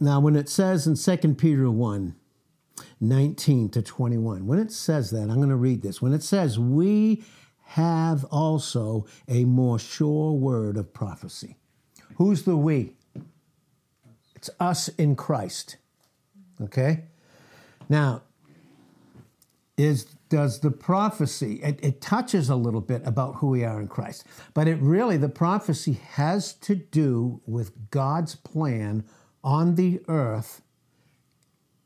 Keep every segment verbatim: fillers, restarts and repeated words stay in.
Now, when it says in Second Peter one, nineteen to twenty-one, when it says that, I'm going to read this. When it says, we have also a more sure word of prophecy. Who's the we? It's us in Christ. Okay? Now, is does the prophecy, it, it touches a little bit about who we are in Christ, but it really, the prophecy has to do with God's plan on the earth,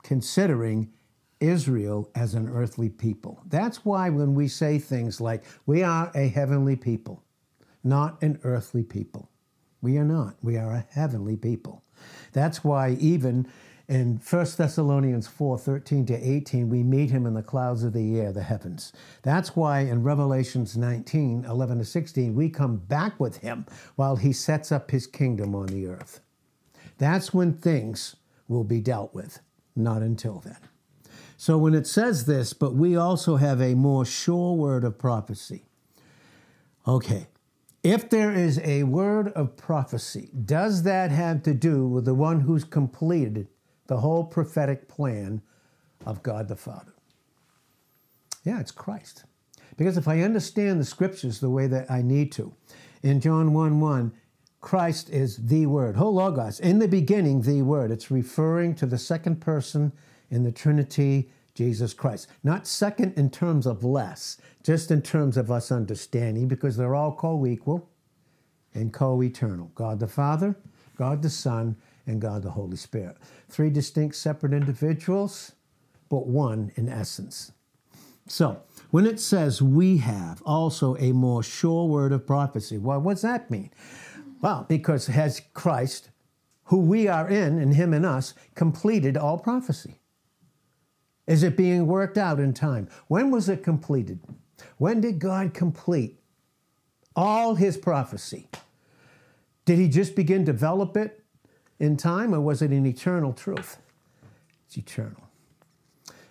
considering Israel as an earthly people. That's why when we say things like, we are a heavenly people, not an earthly people. We are not. We are a heavenly people. That's why even in First Thessalonians four, thirteen to eighteen, we meet him in the clouds of the air, the heavens. That's why in Revelations nineteen, eleven to sixteen, we come back with him while he sets up his kingdom on the earth. That's when things will be dealt with, not until then. So when it says this, but we also have a more sure word of prophecy. Okay, if there is a word of prophecy, does that have to do with the one who's completed the whole prophetic plan of God the Father? Yeah, it's Christ. Because if I understand the scriptures the way that I need to, in John one one, Christ is the Word. Ho Logos, in the beginning, the Word. It's referring to the second person in the Trinity, Jesus Christ. Not second in terms of less, just in terms of us understanding, because they're all co-equal and co-eternal. God the Father, God the Son, and God the Holy Spirit. Three distinct separate individuals, but one in essence. So, when it says we have also a more sure word of prophecy, well, what does that mean? Well, because has Christ, who we are in, and him and us, completed all prophecy? Is it being worked out in time? When was it completed? When did God complete all his prophecy? Did he just begin to develop it in time, or was it an eternal truth? It's eternal.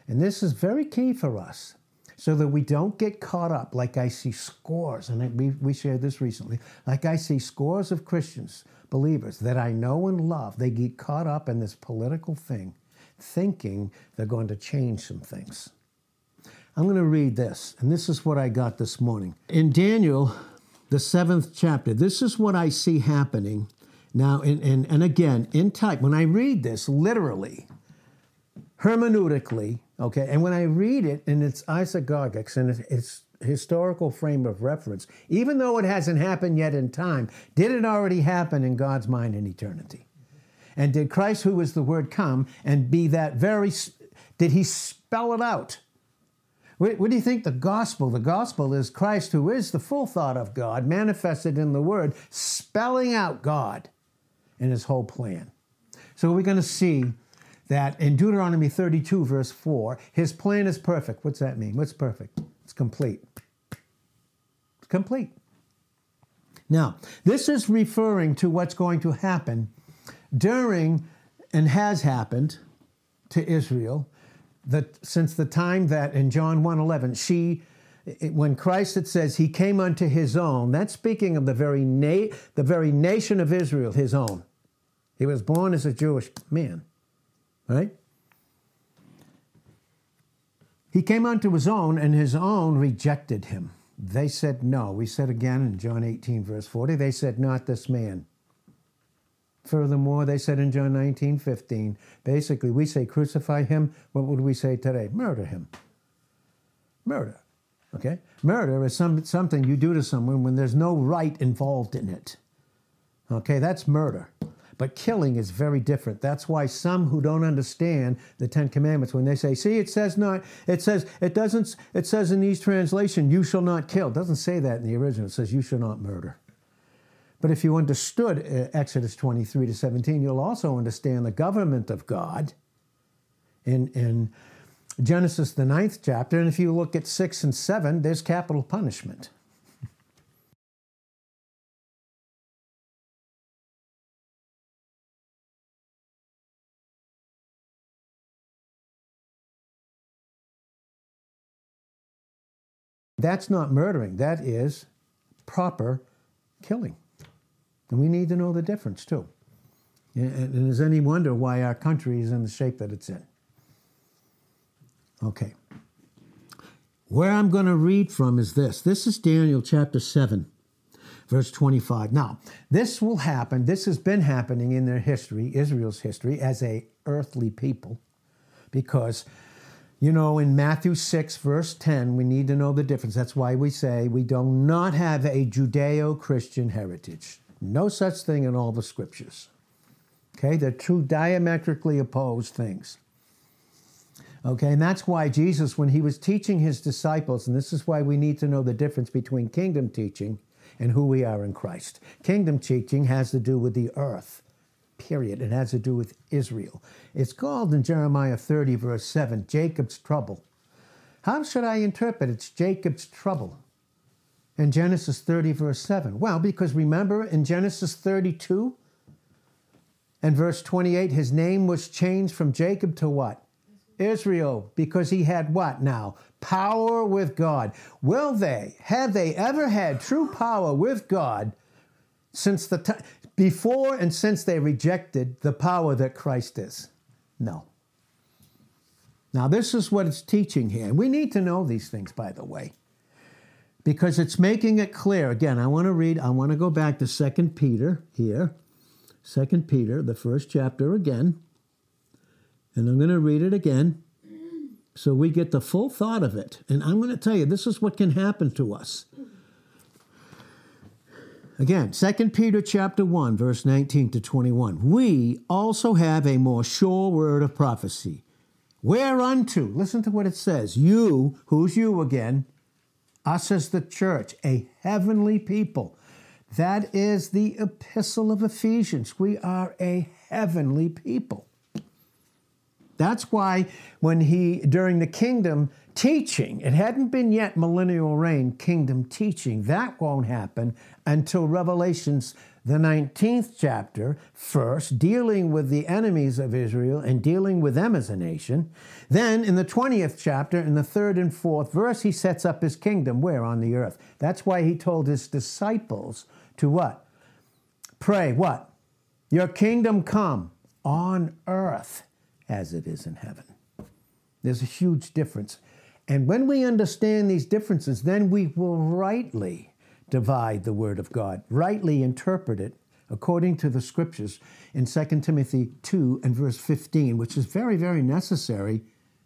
And this is very key for us, so that we don't get caught up like I see scores, and we, we shared this recently, like I see scores of Christians, believers that I know and love, they get caught up in this political thing, thinking they're going to change some things. I'm going to read this, and this is what I got this morning. In Daniel, the seventh chapter, this is what I see happening now, and, and, and again, in type, when I read this literally, hermeneutically, okay, and when I read it in its isagogics and its historical frame of reference, even though it hasn't happened yet in time, did it already happen in God's mind in eternity? And did Christ, who is the Word, come and be that very, did he spell it out? What, what do you think the gospel? The gospel is Christ, who is the full thought of God, manifested in the Word, spelling out God and his whole plan. So we're going to see that in Deuteronomy thirty-two, verse four, his plan is perfect. What's that mean? What's perfect? It's complete. It's complete. Now, this is referring to what's going to happen during and has happened to Israel that since the time that in John one eleven, she, when Christ, it says, he came unto his own. That's speaking of the very na- the very nation of Israel, his own. He was born as a Jewish man. Right? He came unto his own, and his own rejected him. They said no. We said again in John eighteen, verse forty, they said, not this man. Furthermore, they said in John nineteen, fifteen, basically, we say crucify him. What would we say today? Murder him. Murder. Okay? Murder is some, something you do to someone when there's no right involved in it. Okay? That's murder. But killing is very different. That's why some who don't understand the Ten Commandments, when they say, see, it says not, it says, it doesn't, it says in these translation, you shall not kill. It doesn't say that in the original. It says you shall not murder. But if you understood Exodus twenty-three to seventeen, you'll also understand the government of God in, in Genesis, the ninth chapter. And if you look at six and seven, there's capital punishment. That's not murdering. That is proper killing. And we need to know the difference, too. And is any wonder why our country is in the shape that it's in? Okay. Where I'm going to read from is this. This is Daniel chapter seven, verse twenty-five. Now, this will happen. This has been happening in their history, Israel's history, as a earthly people. Because, you know, in Matthew six, verse ten, we need to know the difference. That's why we say we do not have a Judeo-Christian heritage. No such thing in all the scriptures. Okay, they're two diametrically opposed things. Okay, and that's why Jesus, when he was teaching his disciples, and this is why we need to know the difference between kingdom teaching and who we are in Christ. Kingdom teaching has to do with the earth, period. It has to do with Israel. It's called in Jeremiah thirty, verse seven, Jacob's trouble. How should I interpret it's Jacob's trouble? In Genesis thirty, verse seven. Well, because remember in Genesis thirty-two, and verse twenty-eight, his name was changed from Jacob to what? Israel, because he had what now? Power with God. Will they, have they ever had true power with God since the time, before and since they rejected the power that Christ is? No. Now this is what it's teaching here. We need to know these things, by the way, because it's making it clear. Again, I want to read, I want to go back to Second Peter here. Second Peter, the first chapter again, and I'm going to read it again so we get the full thought of it. And I'm going to tell you, this is what can happen to us. Again, Second Peter chapter one, verse nineteen to twenty-one. We also have a more sure word of prophecy, whereunto, listen to what it says, you, who's you again, us as the church, a heavenly people. That is the epistle of Ephesians. We are a heavenly people. That's why when he, during the kingdom teaching, it hadn't been yet millennial reign, kingdom teaching. That won't happen until Revelations, the nineteenth chapter, first, dealing with the enemies of Israel and dealing with them as a nation. Then in the twentieth chapter, in the third and fourth verse, he sets up his kingdom. Where? On the earth. That's why he told his disciples to what? Pray what? Your kingdom come on earth as it is in heaven. There's a huge difference. And when we understand these differences, then we will rightly divide the word of God, rightly interpret it according to the scriptures in Second Timothy two and verse fifteen, which is very, very necessary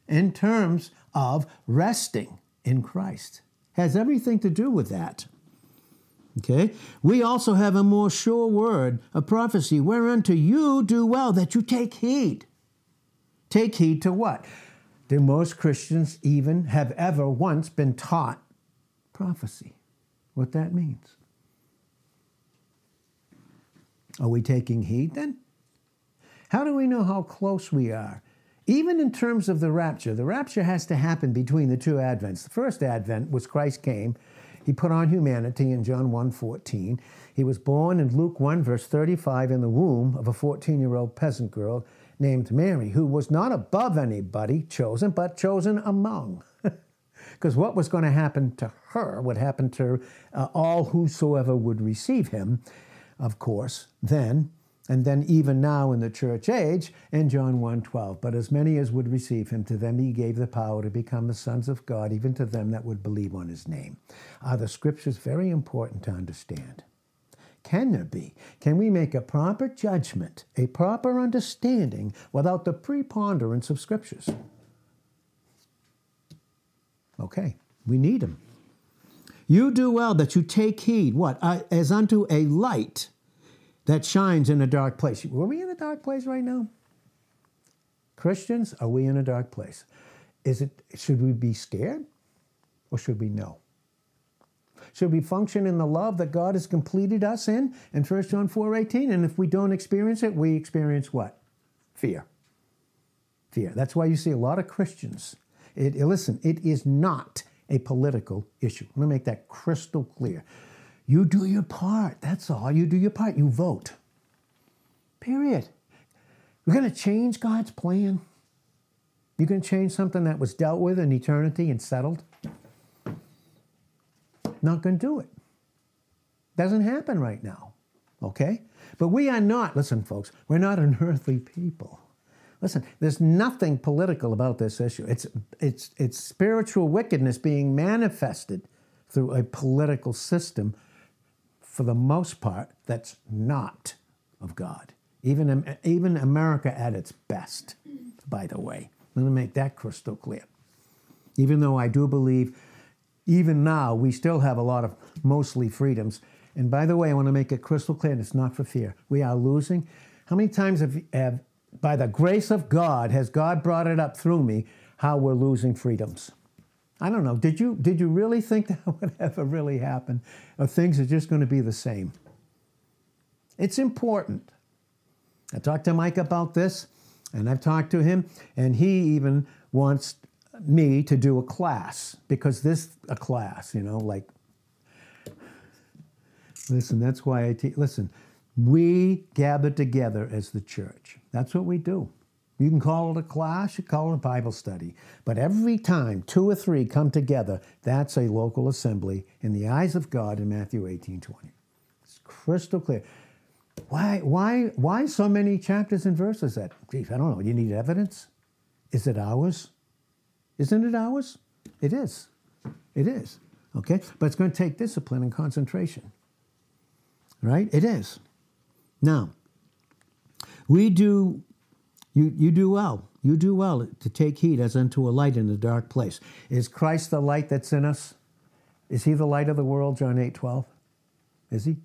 in terms of resting in Christ. Has everything to do with that. Okay, we also have a more sure word, a prophecy, whereunto you do well that you take heed. Take heed to what? Do most Christians even have ever once been taught prophecy? What that means? Are we taking heed then? How do we know how close we are? Even in terms of the rapture, the rapture has to happen between the two advents. The first advent was Christ came. He put on humanity in John one fourteen. He was born in Luke one, verse thirty-five, in the womb of a fourteen-year-old peasant girl named Mary, who was not above anybody chosen, but chosen among. Because what was going to happen to her would happen to uh, all whosoever would receive him, of course, then, and then even now in the church age, in John one twelve. But as many as would receive him, to them he gave the power to become the sons of God, even to them that would believe on his name. Are the scriptures very important to understand? Can there be? Can we make a proper judgment, a proper understanding without the preponderance of scriptures? Okay, we need them. You do well that you take heed, what? As unto a light that shines in a dark place. Were we in a dark place right now? Christians, are we in a dark place? Is it? Should we be scared or should we know? Should we function in the love that God has completed us in? In First John four eighteen, and if we don't experience it, we experience what? Fear. Fear. That's why you see a lot of Christians. It, listen, it is not a political issue. I'm going to make that crystal clear. You do your part. That's all. You do your part. You vote. Period. We're going to change God's plan. You're going to change something that was dealt with in eternity and settled. Not going to do it. Doesn't happen right now. okay? But we are not, listen, folks, we're not an earthly people. Listen, there's nothing political about this issue. It's, it's, it's spiritual wickedness being manifested through a political system, for the most part, that's not of God. Even, even America at its best, by the way. Let me make that crystal clear. Even though I do believe, even now, we still have a lot of mostly freedoms. And by the way, I want to make it crystal clear, and it's not for fear. We are losing. How many times have, have by the grace of God, has God brought it up through me, how we're losing freedoms? I don't know. Did you did you really think that would ever really happen? Or things are just going to be the same? It's important. I talked to Mike about this, and I've talked to him, and he even wants me to do a class, because this a class, you know, like, listen, that's why I teach. Listen, we gather together as the church. That's what we do. You can call it a class, you call it a Bible study. But every time two or three come together, that's a local assembly in the eyes of God in Matthew eighteen twenty. It's crystal clear. Why, why, why so many chapters and verses that? Geez, I don't know. You need evidence? Is it ours? Isn't it ours? It is. It is. Okay? But it's going to take discipline and concentration. Right? It is. Now, we do, you, you do well. You do well to take heed as unto a light in a dark place. Is Christ the light that's in us? Is he the light of the world, John eight twelve? Is he?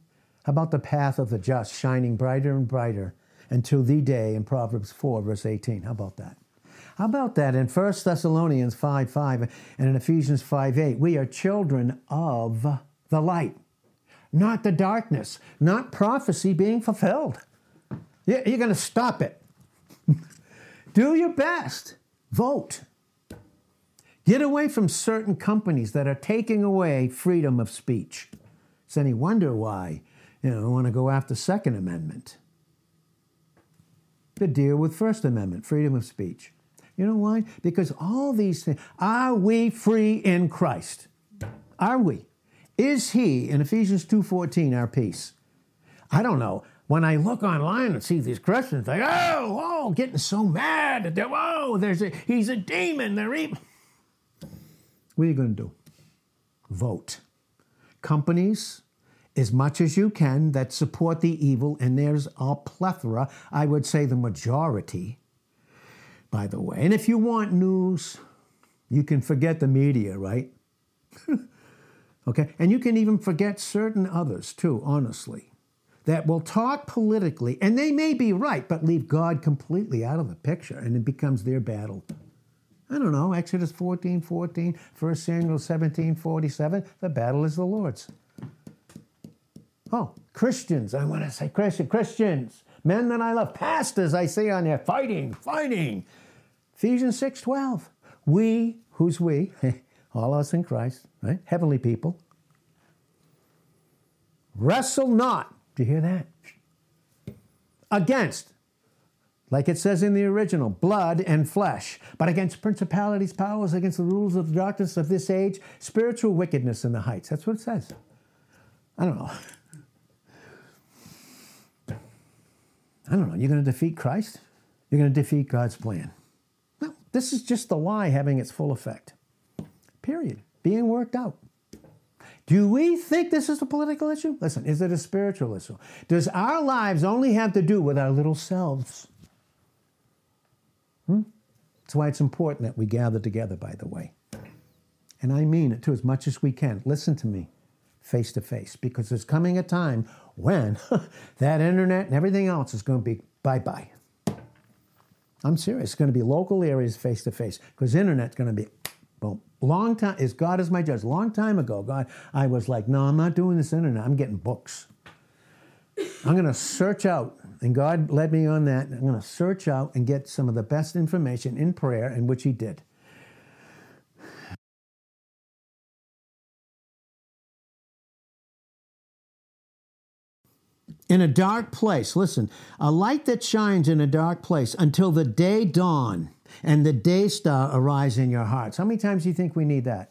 How about the path of the just shining brighter and brighter until the day in Proverbs four, verse eighteen? How about that? How about that in First Thessalonians five five and in Ephesians five eight? We are children of the light, not the darkness, not prophecy being fulfilled. You're going to stop it. Do your best. Vote. Get away from certain companies that are taking away freedom of speech. It's any wonder why, you know, I want to go after Second Amendment to deal with First Amendment, freedom of speech. You know why? Because all these things, are we free in Christ? Are we? Is he, in Ephesians two fourteen, our peace? I don't know. When I look online and see these Christians, like, oh, oh, getting so mad. Oh, there's a, he's a demon. They're evil. What are you going to do? Vote. Companies, as much as you can, that support the evil, and there's a plethora, I would say the majority, by the way. And if you want news, you can forget the media, right? Okay? And you can even forget certain others, too, honestly, that will talk politically, and they may be right, but leave God completely out of the picture, and it becomes their battle. I don't know, Exodus fourteen fourteen, First Samuel seventeen forty-seven, the battle is the Lord's. Oh, Christians, I want to say Christian, Christians, men that I love, pastors, I see on there, fighting, fighting. Ephesians six twelve, we, who's we? All us in Christ, right? Heavenly people. Wrestle not. Do you hear that? Against, like it says in the original, blood and flesh, but against principalities, powers, against the rules of the darkness of this age, spiritual wickedness in the heights. That's what it says. I don't know. I don't know. You're going to defeat Christ? You're going to defeat God's plan? No, this is just the lie having its full effect. Period. Being worked out. Do we think this is a political issue? Listen, is it a spiritual issue? Does our lives only have to do with our little selves? Hmm? That's why it's important that we gather together, by the way. And I mean it, too, as much as we can. Listen to me, face to face, because there's coming a time when that internet and everything else is going to be bye-bye. I'm serious. It's going to be local areas face to face, because internet's going to be boom. Long time, as God is my judge, long time ago, God, I was like, no, I'm not doing this internet. I'm getting books. I'm going to search out, and God led me on that. I'm going to search out and get some of the best information in prayer, and which he did. In a dark place, listen, a light that shines in a dark place until the day dawn. And the day star arise in your hearts. How many times do you think we need that?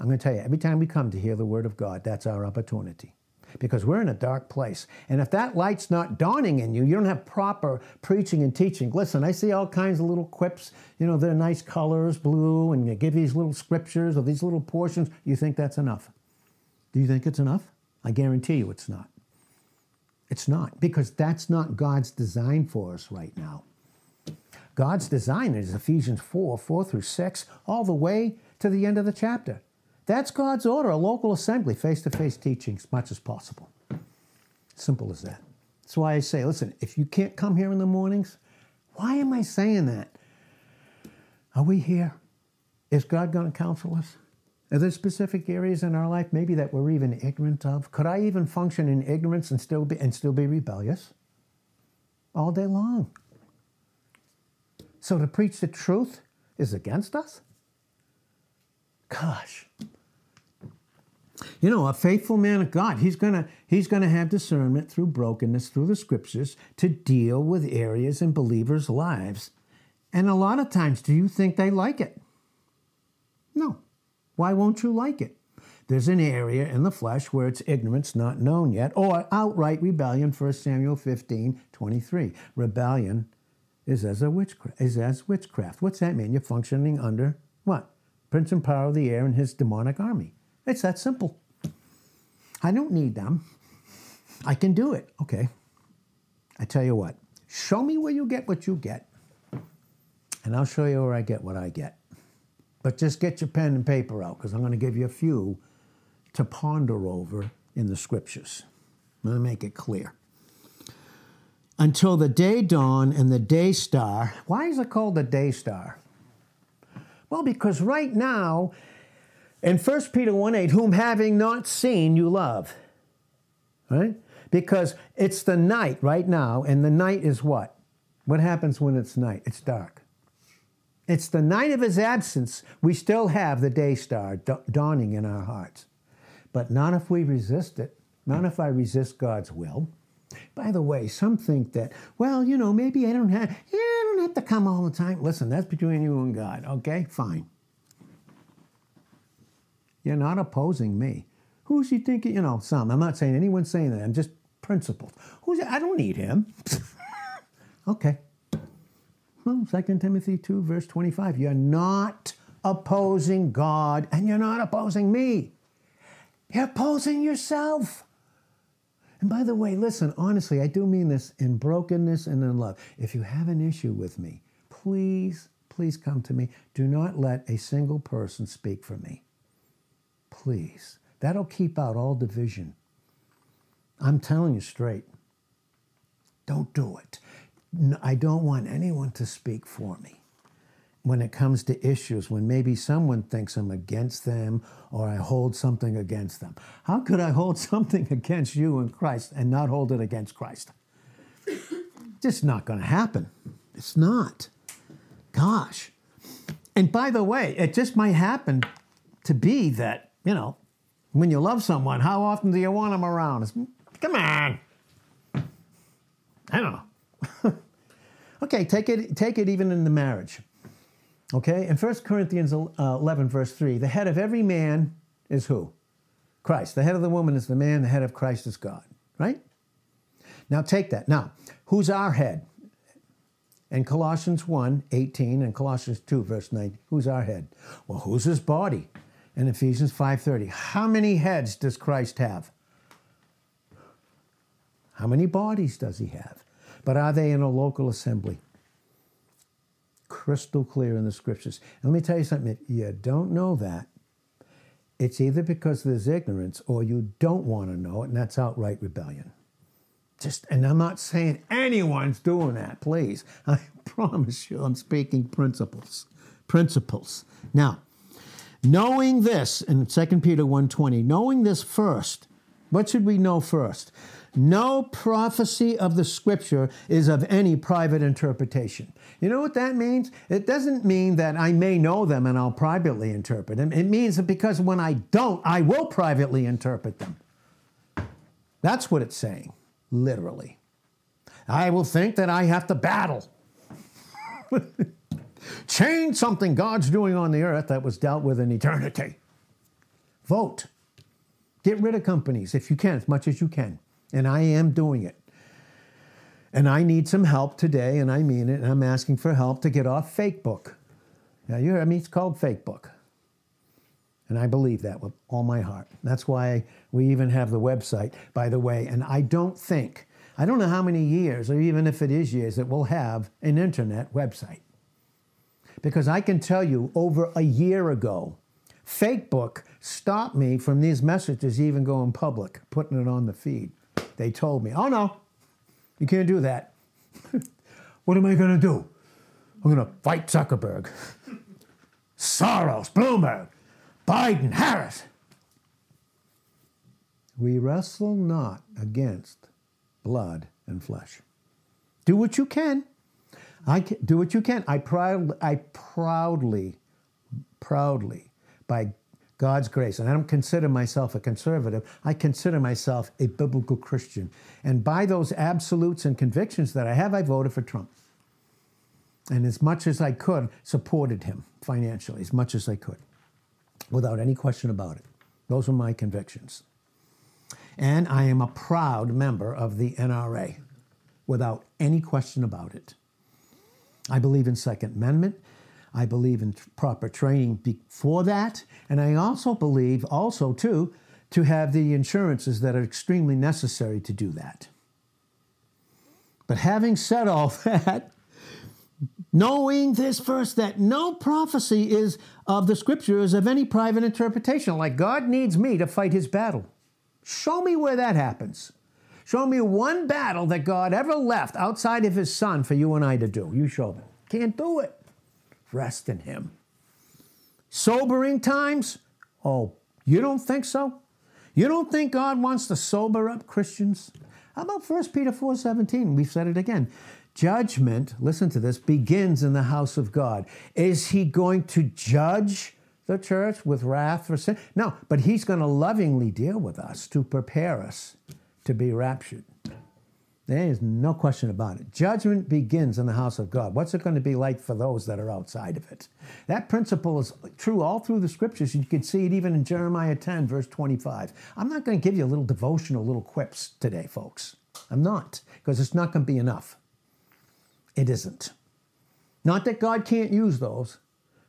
I'm going to tell you, every time we come to hear the word of God, that's our opportunity. because we're in a dark place. And if that light's not dawning in you, you don't have proper preaching and teaching. Listen, I see all kinds of little quips. You know, they're nice colors, blue, and they give these little scriptures or these little portions. You think that's enough? Do you think it's enough? I guarantee you it's not. It's not, because that's not God's design for us right now. God's design is Ephesians four, four through six, all the way to the end of the chapter. That's God's order, a local assembly, face-to-face teaching as much as possible. Simple as that. That's why I say, listen, if you can't come here in the mornings, why am I saying that? Are we here? Is God going to counsel us? Are there specific areas in our life maybe that we're even ignorant of? Could I even function in ignorance and still be, and still be rebellious? All day long. So to preach the truth is against us? Gosh. You know, a faithful man of God, he's gonna he's gonna have discernment through brokenness, through the scriptures, to deal with areas in believers' lives. And a lot of times, do you think they like it? No. Why won't you like it? There's an area in the flesh where it's ignorance not known yet, or outright rebellion, First Samuel fifteen, twenty-three. Rebellion is as a witchcraft is as witchcraft. What's that mean? You're functioning under what? Prince and power of the air and his demonic army. It's that simple. I don't need them. I can do it. Okay. I tell you what. Show me where you get what you get, and I'll show you where I get what I get. But just get your pen and paper out, because I'm going to give you a few to ponder over in the scriptures. I'm going to make it clear. Until the day dawn and the day star. Why is it called the day star? Well, because right now, in First Peter one eight, whom having not seen you love, right? Because it's the night right now, and the night is what? What happens when it's night? It's dark. It's the night of his absence. We still have the day star dawning in our hearts. But not if we resist it. Not if I resist God's will. By the way, some think that, well, you know, maybe I don't have, yeah, I don't have to come all the time. Listen, that's between you and God, okay? Fine. You're not opposing me. Who's he thinking, you know, some. I'm not saying anyone's saying that. I'm just principled. Who's, I don't need him. Okay. Well, Second Timothy two, verse twenty-five. You're not opposing God, and you're not opposing me. You're opposing yourself. And by the way, listen, honestly, I do mean this in brokenness and in love. If you have an issue with me, please, please come to me. Do not let a single person speak for me. Please. That'll keep out all division. I'm telling you straight. Don't do it. I don't want anyone to speak for me when it comes to issues, when maybe someone thinks I'm against them or I hold something against them. How could I hold something against you and Christ and not hold it against Christ? Just not going to happen. It's not. Gosh. And by the way, it just might happen to be that, you know, when you love someone, how often do you want them around? It's, come on. I don't know. Okay, take it, take it even in the marriage. Okay, in First Corinthians eleven, verse three, the head of every man is who? Christ. The head of the woman is the man. The head of Christ is God, right? Now take that. Now, who's our head? In Colossians one, eighteen, and Colossians two, verse nine, who's our head? Well, who's his body? In Ephesians five, thirty, how many heads does Christ have? How many bodies does he have? But are they in a local assembly? Crystal clear in the scriptures. And let me tell you something. If you don't know that, it's either because there's ignorance or you don't want to know it, and that's outright rebellion. Just, and I'm not saying anyone's doing that, please. I promise you I'm speaking principles. Principles. Now, knowing this, in Second Peter one twenty, knowing this first, what should we know first? No prophecy of the scripture is of any private interpretation. You know what that means? It doesn't mean that I may know them and I'll privately interpret them. It means that because when I don't, I will privately interpret them. That's what it's saying, literally. I will think that I have to battle. Change something God's doing on the earth that was dealt with in eternity. Vote. Get rid of companies if you can, as much as you can. And I am doing it. And I need some help today, and I mean it, and I'm asking for help to get off Facebook. Now, you hear me, it's called Facebook. And I believe that with all my heart. That's why we even have the website, by the way. And I don't think, I don't know how many years, or even if it is years, that we'll have an internet website. Because I can tell you, over a year ago, Facebook stopped me from these messages even going public, putting it on the feed. They told me, oh no, you can't do that. What am I gonna do? I'm gonna fight Zuckerberg, Soros, Bloomberg, Biden, Harris. We wrestle not against blood and flesh. Do what you can. I can, do what you can. I proud, I proudly, proudly, by God's grace, and I don't consider myself a conservative, I consider myself a biblical Christian. And by those absolutes and convictions that I have, I voted for Trump. And as much as I could, supported him financially, as much as I could. Without any question about it. Those were my convictions. And I am a proud member of the N R A, without any question about it. I believe in Second Amendment. I believe in proper training before that. And I also believe, also too, to have the insurances that are extremely necessary to do that. But having said all that, knowing this first, that no prophecy is of the Scriptures of any private interpretation. Like, God needs me to fight his battle. Show me where that happens. Show me one battle that God ever left outside of his Son for you and I to do. You show me. Can't do it. Rest in him. Sobering times? Oh, you don't think so? You don't think God wants to sober up Christians? How about First Peter four seventeen? We've said it again. Judgment, listen to this, begins in the house of God. Is he going to judge the church with wrath for sin? No, but he's going to lovingly deal with us to prepare us to be raptured. There is no question about it. Judgment begins in the house of God. What's it going to be like for those that are outside of it? That principle is true all through the Scriptures. You can see it even in Jeremiah ten, verse twenty-five. I'm not going to give you a little devotional, little quips today, folks. I'm not, because it's not going to be enough. It isn't. Not that God can't use those,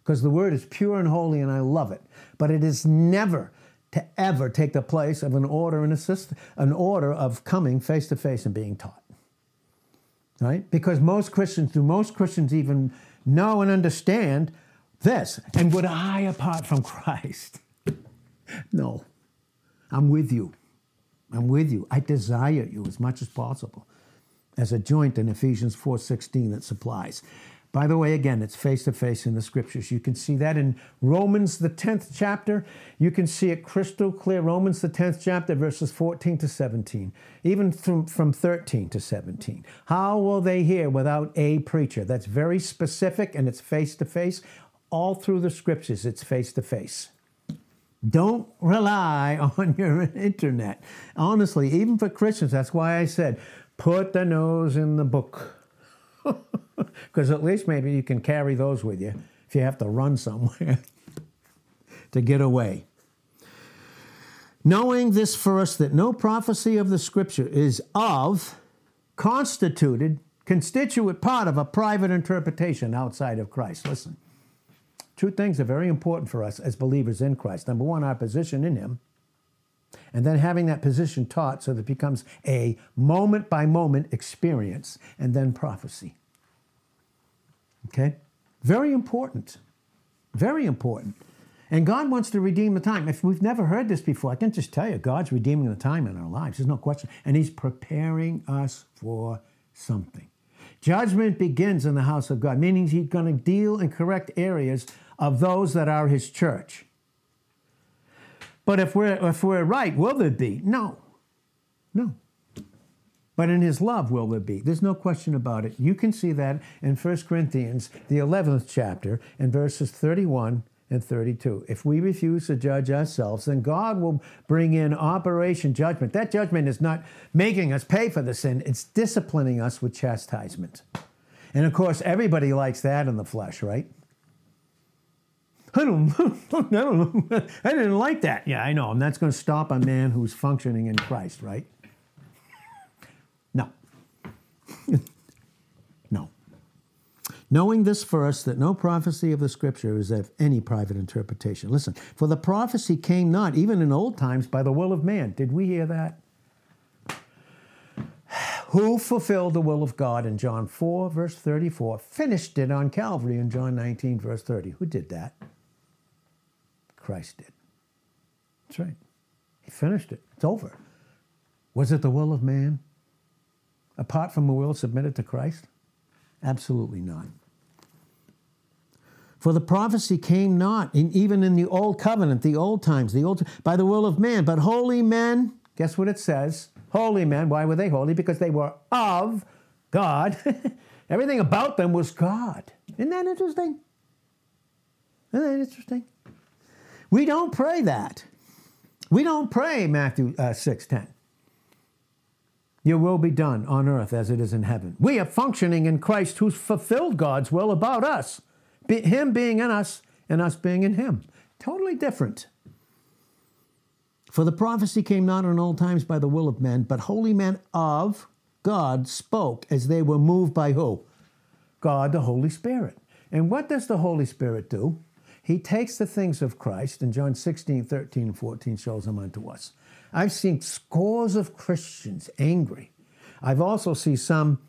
because the Word is pure and holy and I love it, but it is never to ever take the place of an order and assist, an order of coming face to face and being taught, right? Because most Christians, do most Christians even know and understand this? And would I apart from Christ? No, I'm with you. I'm with you. I desire you as much as possible. As a joint in Ephesians four sixteen that supplies. By the way, again, it's face-to-face in the Scriptures. You can see that in Romans, the tenth chapter. You can see it crystal clear. Romans, the tenth chapter, verses fourteen to seventeen, even from, from thirteen to seventeen. How will they hear without a preacher? That's very specific, and it's face-to-face. All through the Scriptures, it's face-to-face. Don't rely on your internet. Honestly, even for Christians, that's why I said, put the nose in the book. Because at least maybe you can carry those with you if you have to run somewhere to get away. Knowing this first, that no prophecy of the Scripture is of, constituted, constituent part of a private interpretation outside of Christ. Listen, two things are very important for us as believers in Christ. Number one, our position in him. And then having that position taught so that it becomes a moment-by-moment experience, and then prophecy. Okay? Very important. Very important. And God wants to redeem the time. If we've never heard this before, I can just tell you, God's redeeming the time in our lives. There's no question. And he's preparing us for something. Judgment begins in the house of God, meaning he's going to deal and correct areas of those that are his church. But if we're, if we're right, will there be? No. No. But in his love, will there be? There's no question about it. You can see that in First Corinthians, the eleventh chapter, and verses thirty-one and thirty-two. If we refuse to judge ourselves, then God will bring in operation judgment. That judgment is not making us pay for the sin. It's disciplining us with chastisement. And, of course, everybody likes that in the flesh, right? I don't I don't know. I didn't like that. Yeah, I know. And that's going to stop a man who's functioning in Christ, right? No. No. Knowing this first, that no prophecy of the Scripture is of any private interpretation. Listen, for the prophecy came not, even in old times, by the will of man. Did we hear that? Who fulfilled the will of God in John four, verse thirty-four, finished it on Calvary in John nineteen, verse thirty. Who did that? Christ did. That's right. He finished it. It's over. Was it the will of man? Apart from a will submitted to Christ? Absolutely not. For the prophecy came not, in, even in the old covenant, the old times, the old by the will of man, but holy men, guess what it says? Holy men. Why were they holy? Because they were of God. Everything about them was God. Isn't that interesting? Isn't that interesting? We don't pray that. We don't pray Matthew uh, six ten. Your will be done on earth as it is in heaven. We are functioning in Christ who's fulfilled God's will about us. Be, him being in us and us being in him. Totally different. For the prophecy came not in old times by the will of men, but holy men of God spoke as they were moved by who? God, the Holy Spirit. And what does the Holy Spirit do? He takes the things of Christ, and John sixteen, thirteen, and fourteen shows them unto us. I've seen scores of Christians angry. I've also seen some,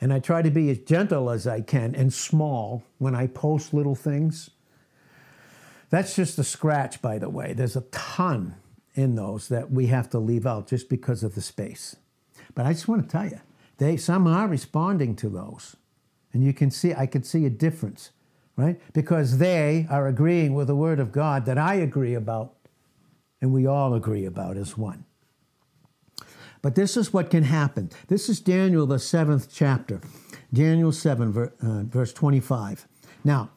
and I try to be as gentle as I can and small when I post little things. That's just a scratch, by the way. There's a ton in those that we have to leave out just because of the space. But I just want to tell you, they some are responding to those. And you can see, I can see a difference, right? Because they are agreeing with the Word of God that I agree about and we all agree about as one. But this is what can happen. This is Daniel, the seventh chapter. Daniel seven, verse twenty-five. Now,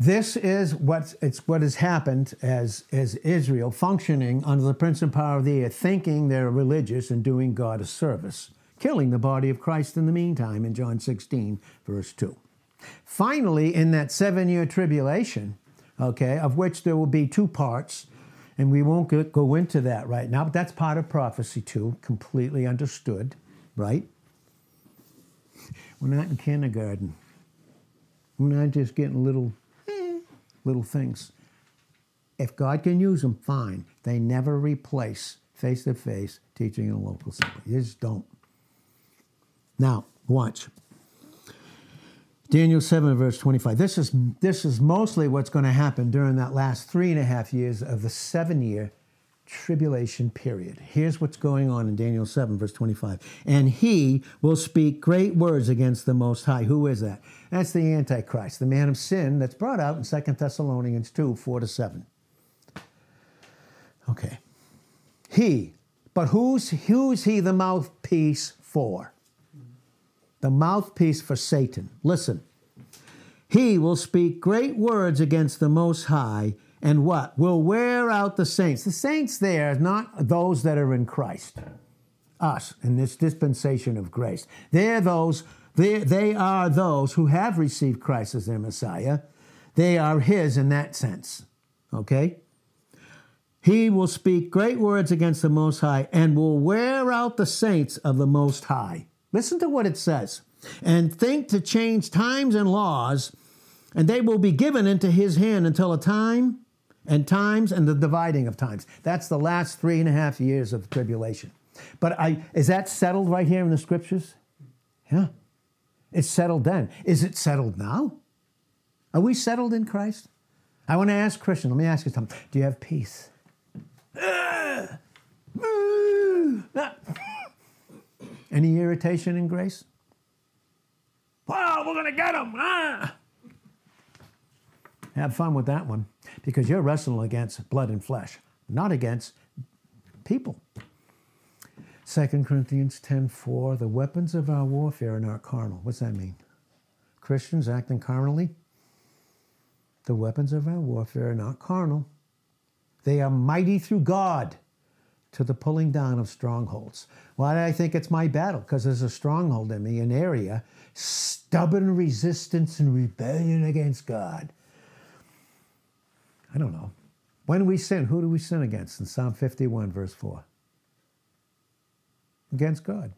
this is what it's what has happened as, as Israel functioning under the prince and power of the air, thinking they're religious and doing God a service, killing the body of Christ in the meantime in John sixteen, verse two. Finally, in that seven-year tribulation, okay, of which there will be two parts, and we won't get, go into that right now, but that's part of prophecy too, completely understood, right? We're not in kindergarten. We're not just getting little... little things. If God can use them, fine. They never replace face-to-face teaching in a local assembly. They just don't. Now, watch. Daniel seven, verse twenty-five. This is, this is mostly what's going to happen during that last three and a half years of the seven-year tribulation period. Here's what's going on in Daniel seven, verse twenty-five. And he will speak great words against the Most High. Who is that? That's the Antichrist, the man of sin that's brought out in Second Thessalonians two, four to seven. Okay. He. But who's, who's he the mouthpiece for? The mouthpiece for Satan. Listen. He will speak great words against the Most High. And what? Will wear out the saints. The saints there are not those that are in Christ. Us, in this dispensation of grace. They're those, they, they are those who have received Christ as their Messiah. They are his in that sense. Okay? He will speak great words against the Most High and will wear out the saints of the Most High. Listen to what it says. And think to change times and laws, and they will be given into his hand until a time... and times and the dividing of times. That's the last three and a half years of tribulation. But I, is that settled right here in the Scriptures? Yeah. It's settled then. Is it settled now? Are we settled in Christ? I want to ask Christian, let me ask you something. Do you have peace? Any irritation in grace? Wow, we're going to get them. Ah! Have fun with that one, because you're wrestling against blood and flesh, not against people. Second Corinthians ten four, the weapons of our warfare are not carnal. What's that mean? Christians acting carnally? The weapons of our warfare are not carnal. They are mighty through God to the pulling down of strongholds. Why do I think it's my battle? Because there's a stronghold in me, an area, stubborn resistance and rebellion against God. I don't know. When we sin, who do we sin against in Psalm fifty-one, verse four? Against God.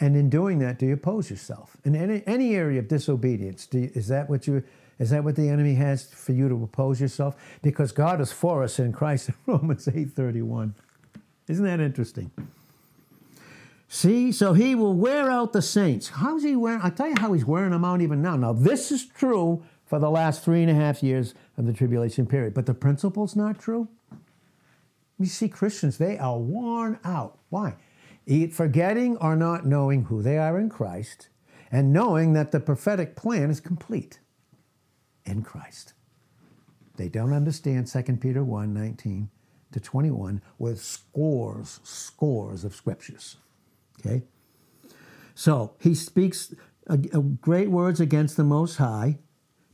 And in doing that, do you oppose yourself? In any, any area of disobedience, do you, is that what you... Is that what the enemy has for you to oppose yourself? Because God is for us in Christ in Romans eight thirty-one. Isn't that interesting? See, so he will wear out the saints. How's he wearing? I'll tell you how he's wearing them out even now. Now, this is true for the last three and a half years of the tribulation period, but the principle's not true. You see, Christians, they are worn out. Why? Forgetting or not knowing who they are in Christ and knowing that the prophetic plan is complete. In Christ. They don't understand Second Peter one, nineteen to twenty-one with scores, scores of scriptures. Okay? So he speaks uh, great words against the Most High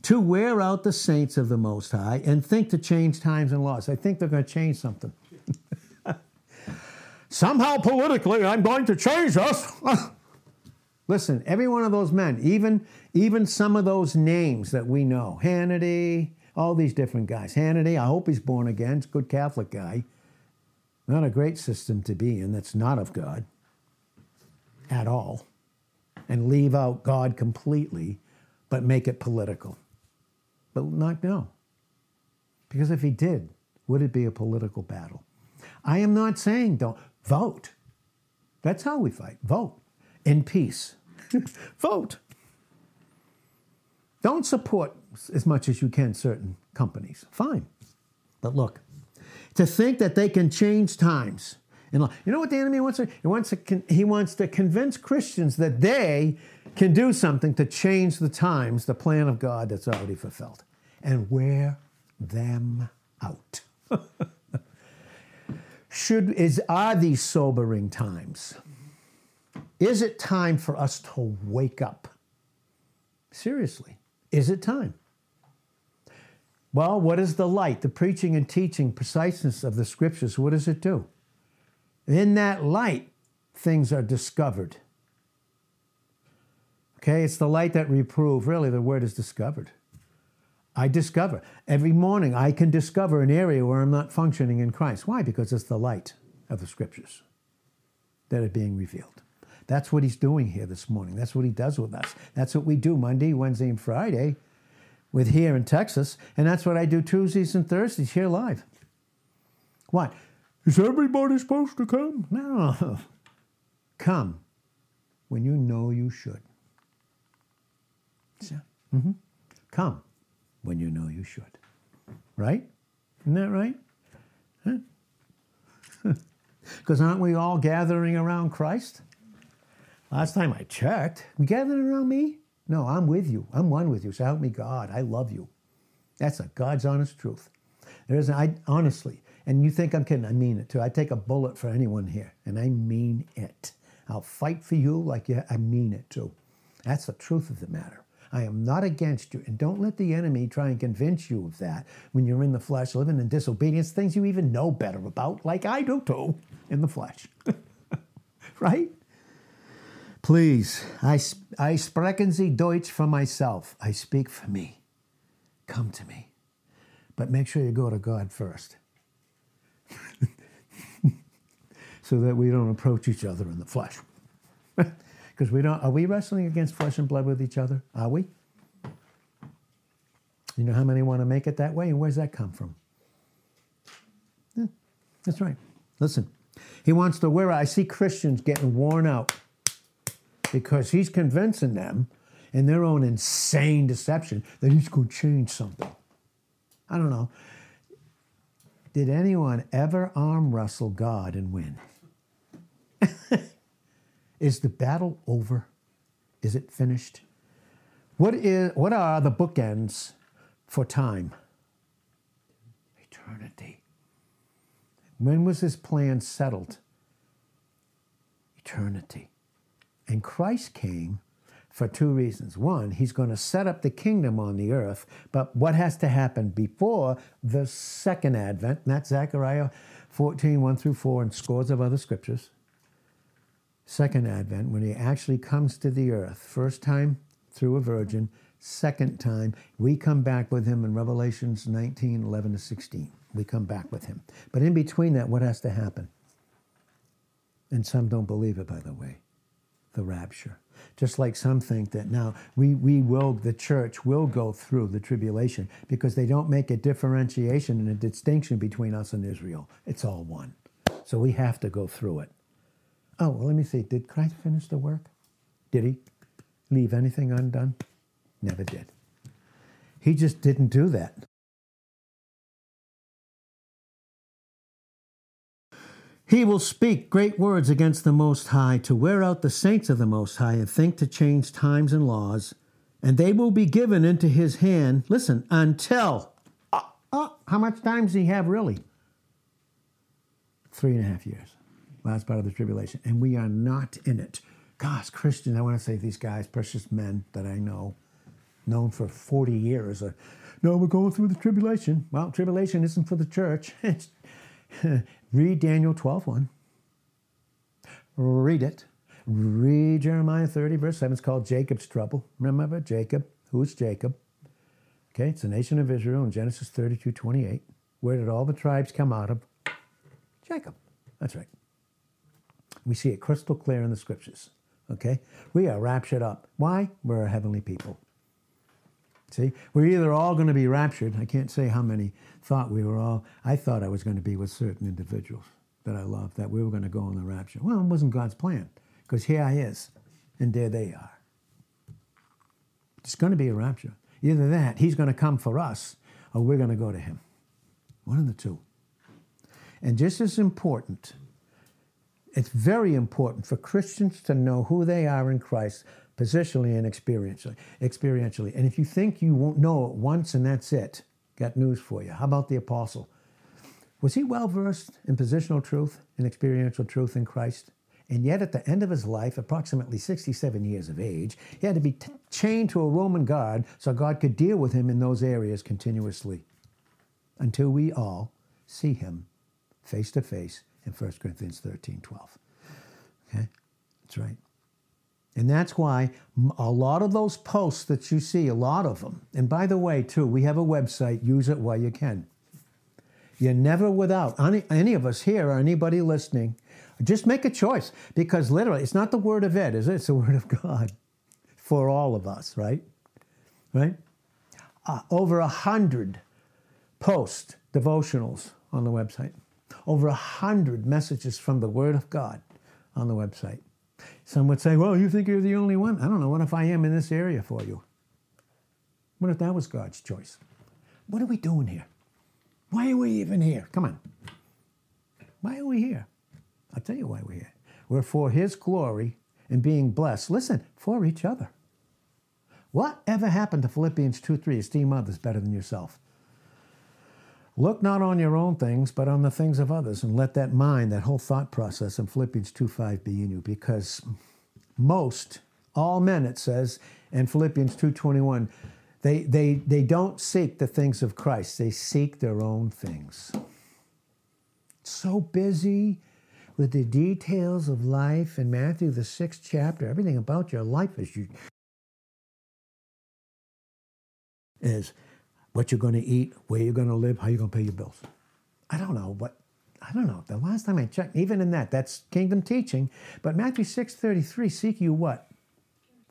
to wear out the saints of the Most High and think to change times and laws. I think they're going to change something. Somehow politically, I'm going to change us. Listen, every one of those men, even, even some of those names that we know, Hannity, all these different guys. Hannity, I hope he's born again. He's a good Catholic guy. Not a great system to be in that's not of God at all. And leave out God completely, but make it political. But not now. Because if he did, would it be a political battle? I am not saying don't. Vote. That's how we fight. Vote. In peace. Vote. Don't support as much as you can certain companies. Fine. But look, to think that they can change times. And you know what the enemy wants to do? He wants to, he wants to convince Christians that they can do something to change the times, the plan of God that's already fulfilled, and wear them out. Should is are these sobering times? Is it time for us to wake up? Seriously, is it time? Well, what is the light, the preaching and teaching, preciseness of the scriptures? What does it do? In that light, things are discovered. Okay, it's the light that reprove. Really, the word is discovered. I discover. Every morning, I can discover an area where I'm not functioning in Christ. Why? Because it's the light of the scriptures that are being revealed. That's what he's doing here this morning. That's what he does with us. That's what we do Monday, Wednesday, and Friday with here in Texas. And that's what I do Tuesdays and Thursdays here live. What? Is everybody supposed to come? No. Come when you know you should. So, mm-hmm. Come when you know you should. Right? Isn't that right? Huh? Because aren't we all gathering around Christ? Last time I checked, you gathered around me? No, I'm with you. I'm one with you. So help me God. I love you. That's a God's honest truth. There isn't, I honestly, and you think I'm kidding, I mean it too. I take a bullet for anyone here, and I mean it. I'll fight for you like you, I mean it too. That's the truth of the matter. I am not against you, and don't let the enemy try and convince you of that when you're in the flesh, living in disobedience, things you even know better about, like I do too, in the flesh. Right? Please, I, I sprechen Sie Deutsch for myself. I speak for me. Come to me. But make sure you go to God first. So that we don't approach each other in the flesh. Because we don't, are we wrestling against flesh and blood with each other? Are we? You know how many want to make it that way? And where's that come from? Yeah, that's right. Listen, he wants to wear out. I see Christians getting worn out. Because he's convincing them in their own insane deception that he's going to change something. I don't know. Did anyone ever arm wrestle God and win? Is the battle over? Is it finished? What is? What are the bookends for time? Eternity. When was this plan settled? Eternity. And Christ came for two reasons. One, he's going to set up the kingdom on the earth, but what has to happen before the second advent, and that's Zechariah fourteen, one through four, and scores of other scriptures. Second advent, when he actually comes to the earth, first time through a virgin, second time, we come back with him in Revelations nineteen, eleven to sixteen. We come back with him. But in between that, what has to happen? And some don't believe it, by the way, the rapture. Just like some think that now we, we will, the church will go through the tribulation, because they don't make a differentiation and a distinction between us and Israel. It's all one. So we have to go through it. Oh, well, let me see. Did Christ finish the work? Did he leave anything undone? Never did. He just didn't do that. He will speak great words against the Most High, to wear out the saints of the Most High, and think to change times and laws, and they will be given into his hand, listen, until, uh, uh, how much time does he have really? Three and a half years, last part of the tribulation, and we are not in it. Gosh, Christian, I want to say these guys, precious men that I know, known for forty years, are, no, we're going through the tribulation. Well, tribulation isn't for the church. Read Daniel twelve one. Read it. Read Jeremiah thirty, verse seven. It's called Jacob's trouble. Remember Jacob. Who's Jacob? Okay, it's the nation of Israel in Genesis thirty-two twenty-eight. Where did all the tribes come out of? Jacob. That's right. We see it crystal clear in the scriptures. Okay? We are raptured up. Why? We're a heavenly people. See, we're either all going to be raptured. I can't say how many thought we were all. I thought I was going to be with certain individuals that I loved, that we were going to go in the rapture. Well, it wasn't God's plan, because here I is, and there they are. It's going to be a rapture. Either that, he's going to come for us, or we're going to go to him. One of the two. And just as important, it's very important for Christians to know who they are in Christ, positionally and experientially. experientially. And if you think you won't know it once and that's it, got news for you. How about the apostle? Was he well-versed in positional truth and experiential truth in Christ? And yet at the end of his life, approximately sixty-seven years of age, he had to be t- chained to a Roman guard so God could deal with him in those areas continuously until we all see him face to face in First Corinthians thirteen twelve. Okay? That's right. And that's why a lot of those posts that you see, a lot of them, and by the way, too, we have a website, use it while you can. You're never without. Any, any of us here or anybody listening, just make a choice, because literally, it's not the word of Ed, is it? It's the word of God for all of us, right? Right? Uh, over a hundred post devotionals on the website. Over a hundred messages from the word of God on the website. Some would say, well, you think you're the only one? I don't know. What if I am in this area for you? What if that was God's choice? What are we doing here? Why are we even here? Come on. Why are we here? I'll tell you why we're here. We're for his glory and being blessed. Listen, for each other. Whatever happened to Philippians two three, esteem others better than yourself. Look not on your own things, but on the things of others, and let that mind, that whole thought process in Philippians two five be in you, because most, all men, it says, in Philippians two twenty-one, they, they, they don't seek the things of Christ. They seek their own things. So busy with the details of life in Matthew, the sixth chapter, everything about your life is you is... what you're going to eat, where you're going to live, how you're going to pay your bills. I don't know, but I don't know. The last time I checked, even in that, that's kingdom teaching. But Matthew six thirty-three, seek you what?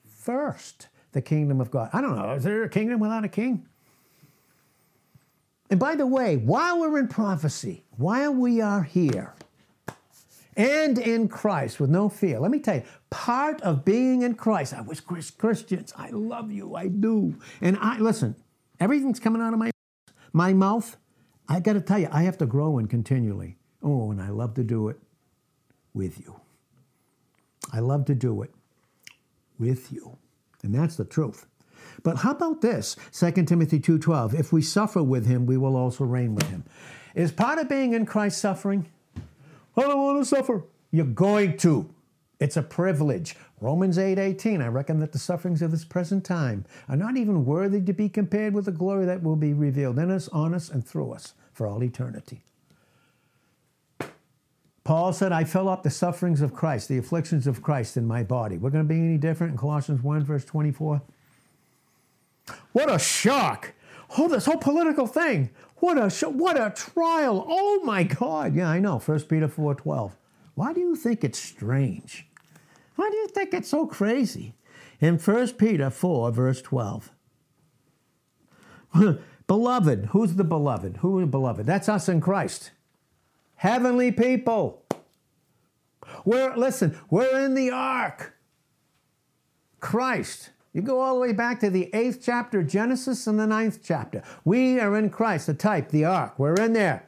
First, the kingdom of God. I don't know. Is there a kingdom without a king? And by the way, while we're in prophecy, while we are here and in Christ with no fear, let me tell you, part of being in Christ, I was Christians. I love you. I do. And I, listen, everything's coming out of my, my mouth. I got to tell you, I have to grow in continually. Oh, and I love to do it with you. I love to do it with you. And that's the truth. But how about this? Second Timothy two twelve, if we suffer with him, we will also reign with him. Is part of being in Christ suffering? I don't want to suffer. You're going to. It's a privilege. Romans eight eighteen, I reckon that the sufferings of this present time are not even worthy to be compared with the glory that will be revealed in us, on us, and through us for all eternity. Paul said, I fill up the sufferings of Christ, the afflictions of Christ in my body. We're going to be any different in Colossians one, verse twenty-four? What a shock. Oh, this whole political thing. What a sh- what a trial. Oh, my God. Yeah, I know. First Peter four twelve. Why do you think it's strange? Why do you think it's so crazy? In First Peter four, verse twelve. Beloved. Who's the beloved? Who is the beloved? That's us in Christ. Heavenly people. We're, listen, we're in the ark. Christ. You go all the way back to the eighth chapter of Genesis and the ninth chapter. We are in Christ, the type, the ark. We're in there.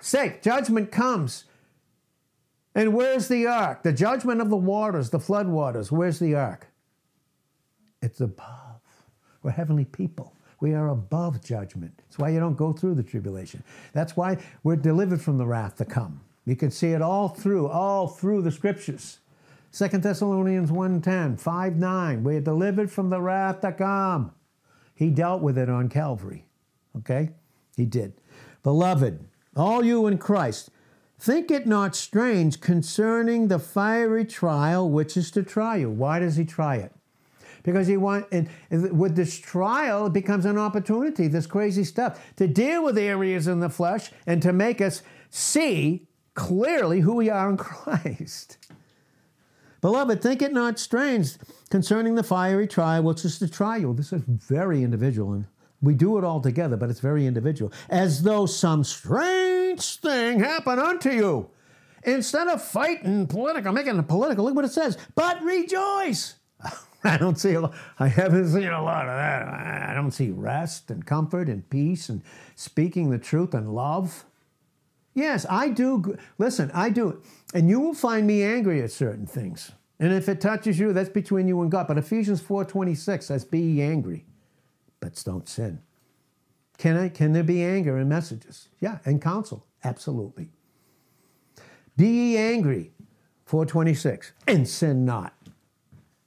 Sake, judgment comes. And where's the ark? The judgment of the waters, the flood waters. Where's the ark? It's above. We're heavenly people. We are above judgment. That's why you don't go through the tribulation. That's why we're delivered from the wrath to come. You can see it all through, all through the scriptures. Second Thessalonians one ten, five nine, we are delivered from the wrath to come. He dealt with it on Calvary, okay? He did. Beloved, all you in Christ, think it not strange concerning the fiery trial which is to try you. Why does he try it? Because he wants, and with this trial, it becomes an opportunity, this crazy stuff, to deal with areas in the flesh and to make us see clearly who we are in Christ. Beloved, think it not strange concerning the fiery trial which is to try you. This is very individual, and we do it all together, but it's very individual. As though some strange thing happened unto you. Instead of fighting political, making it political, look what it says, but rejoice. I don't see a lot. I haven't seen a lot of that. I don't see rest and comfort and peace and speaking the truth and love. Yes, I do. Listen, I do. And you will find me angry at certain things. And if it touches you, that's between you and God. But Ephesians four twenty-six says, be ye angry, but don't sin. Can I? Can there be anger in messages? Yeah, and counsel. Absolutely. Be ye angry, four twenty-six, and sin not.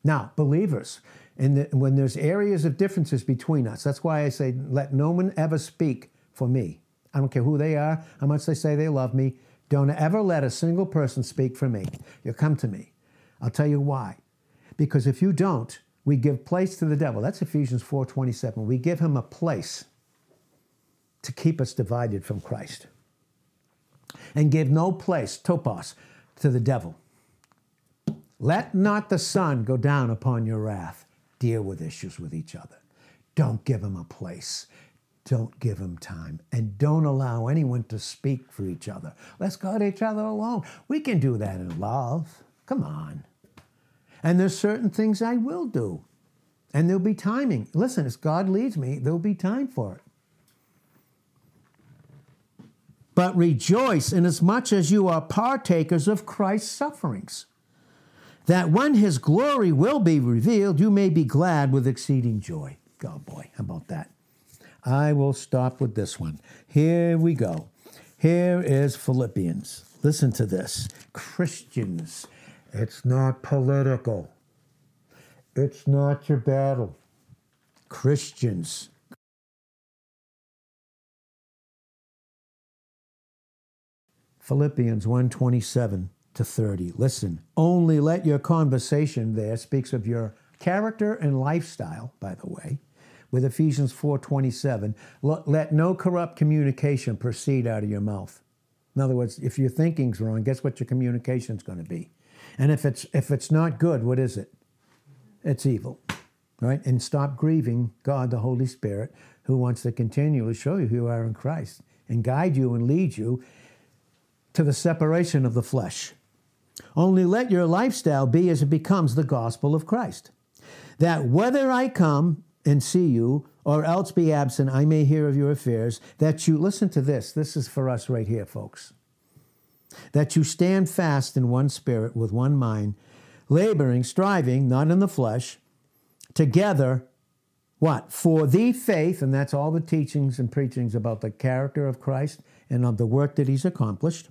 Now, believers, in the, when there's areas of differences between us, that's why I say, let no one ever speak for me. I don't care who they are, how much they say they love me. Don't ever let a single person speak for me. You'll come to me. I'll tell you why. Because if you don't, we give place to the devil. That's Ephesians four twenty-seven. We give him a place to keep us divided from Christ. And give no place, topos, to the devil. Let not the sun go down upon your wrath. Deal with issues with each other. Don't give him a place. Don't give them time, and don't allow anyone to speak for each other. Let's guard each other alone. We can do that in love. Come on. And there's certain things I will do, and there'll be timing. Listen, as God leads me, there'll be time for it. But rejoice inasmuch as you are partakers of Christ's sufferings, that when his glory will be revealed, you may be glad with exceeding joy. God, boy, how about that? I will stop with this one. Here we go. Here is Philippians. Listen to this. Christians, it's not political. It's not your battle. Christians. Philippians one twenty-seven to thirty. Listen, only let your conversation there speaks of your character and lifestyle, by the way. With Ephesians four twenty-seven, let no corrupt communication proceed out of your mouth. In other words, if your thinking's wrong, guess what your communication's going to be? And if it's if it's not good, what is it? It's evil, right? And stop grieving God, the Holy Spirit, who wants to continually show you who you are in Christ and guide you and lead you to the separation of the flesh. Only let your lifestyle be as it becomes the gospel of Christ, that whether I come and see you, or else be absent, I may hear of your affairs, that you, listen to this, this is for us right here, folks, that you stand fast in one spirit, with one mind, laboring, striving, not in the flesh, together, what? For the faith, and that's all the teachings and preachings about the character of Christ and of the work that he's accomplished,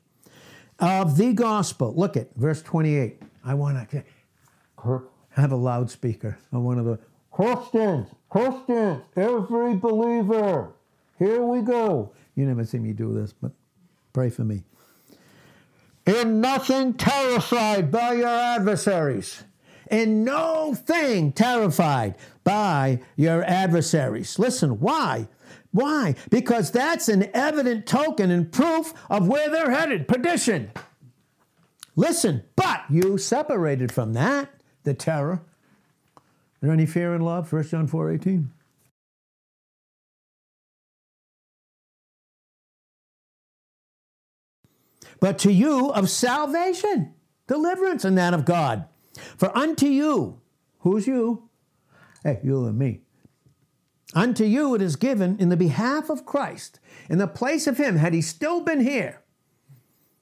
of the gospel. Look at verse twenty-eight. I want to have a loudspeaker on one of the Christians, Christians, every believer, here we go. You never see me do this, but pray for me. In nothing terrified by your adversaries, in no thing terrified by your adversaries. Listen, why? Why? Because that's an evident token and proof of where they're headed, perdition. Listen, but you separated from that, the terror. Is there any fear in love? First John four eighteen. But to you of salvation, deliverance, and that of God. For unto you, who's you? Hey, you and me. Unto you it is given in the behalf of Christ, in the place of him, had he still been here,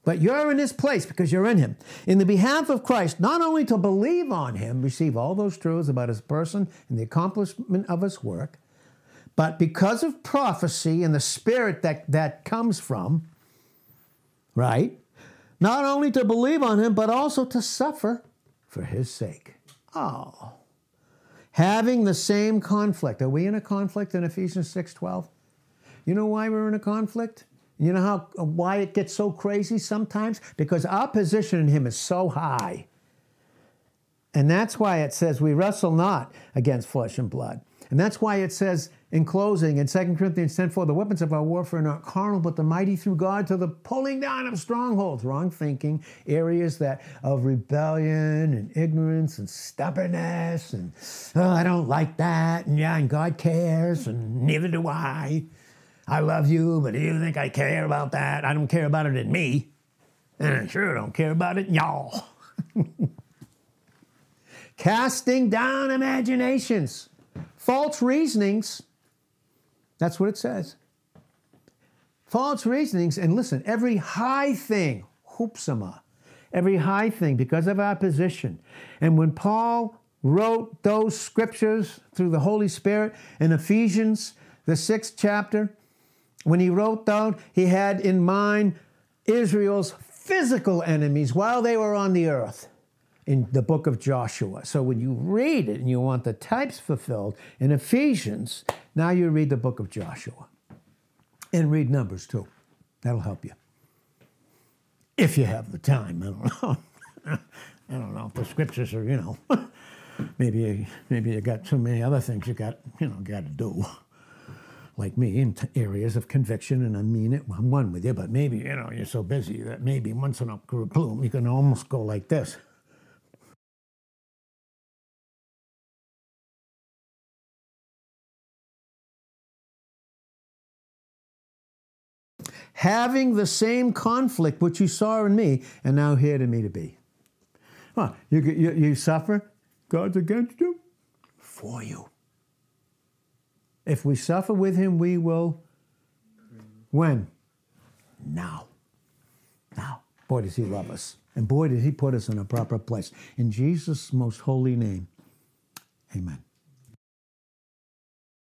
but you're in his place because you're in him. In the behalf of Christ, not only to believe on him, receive all those truths about his person and the accomplishment of his work, but because of prophecy and the spirit that, that comes from, right? Not only to believe on him, but also to suffer for his sake. Oh. Having the same conflict. Are we in a conflict in Ephesians six twelve? You know why we're in a conflict? You know how why it gets so crazy sometimes? Because our position in him is so high. And that's why it says we wrestle not against flesh and blood. And that's why it says in closing, in Second Corinthians ten four, the weapons of our warfare are not carnal, but the mighty through God to the pulling down of strongholds, wrong thinking, areas that of rebellion and ignorance and stubbornness and, oh, I don't like that, and yeah, and God cares, and neither do I. I love you, but do you think I care about that? I don't care about it in me, and I sure don't care about it in y'all. Casting down imaginations, false reasonings. That's what it says. False reasonings, and listen, every high thing, hoopsama, every high thing because of our position. And when Paul wrote those scriptures through the Holy Spirit in Ephesians, the sixth chapter, when he wrote down, he had in mind Israel's physical enemies while they were on the earth. In the book of Joshua. So when you read it and you want the types fulfilled in Ephesians, now you read the book of Joshua and read Numbers too. That'll help you. If you have the time, I don't know. I don't know if the scriptures are, you know, maybe you, maybe you got so many other things you got, you know, got to do. Like me, in t- areas of conviction, and I mean it, well, I'm one with you, but maybe, you know, you're so busy that maybe once in a bloom you can almost go like this. Having the same conflict which you saw in me and now here to me to be. Well, you, you, you suffer, God's against you, for you. If we suffer with him, we will, when? Now. Now. Boy, does he love us. And boy, did he put us in a proper place. In Jesus' most holy name, amen.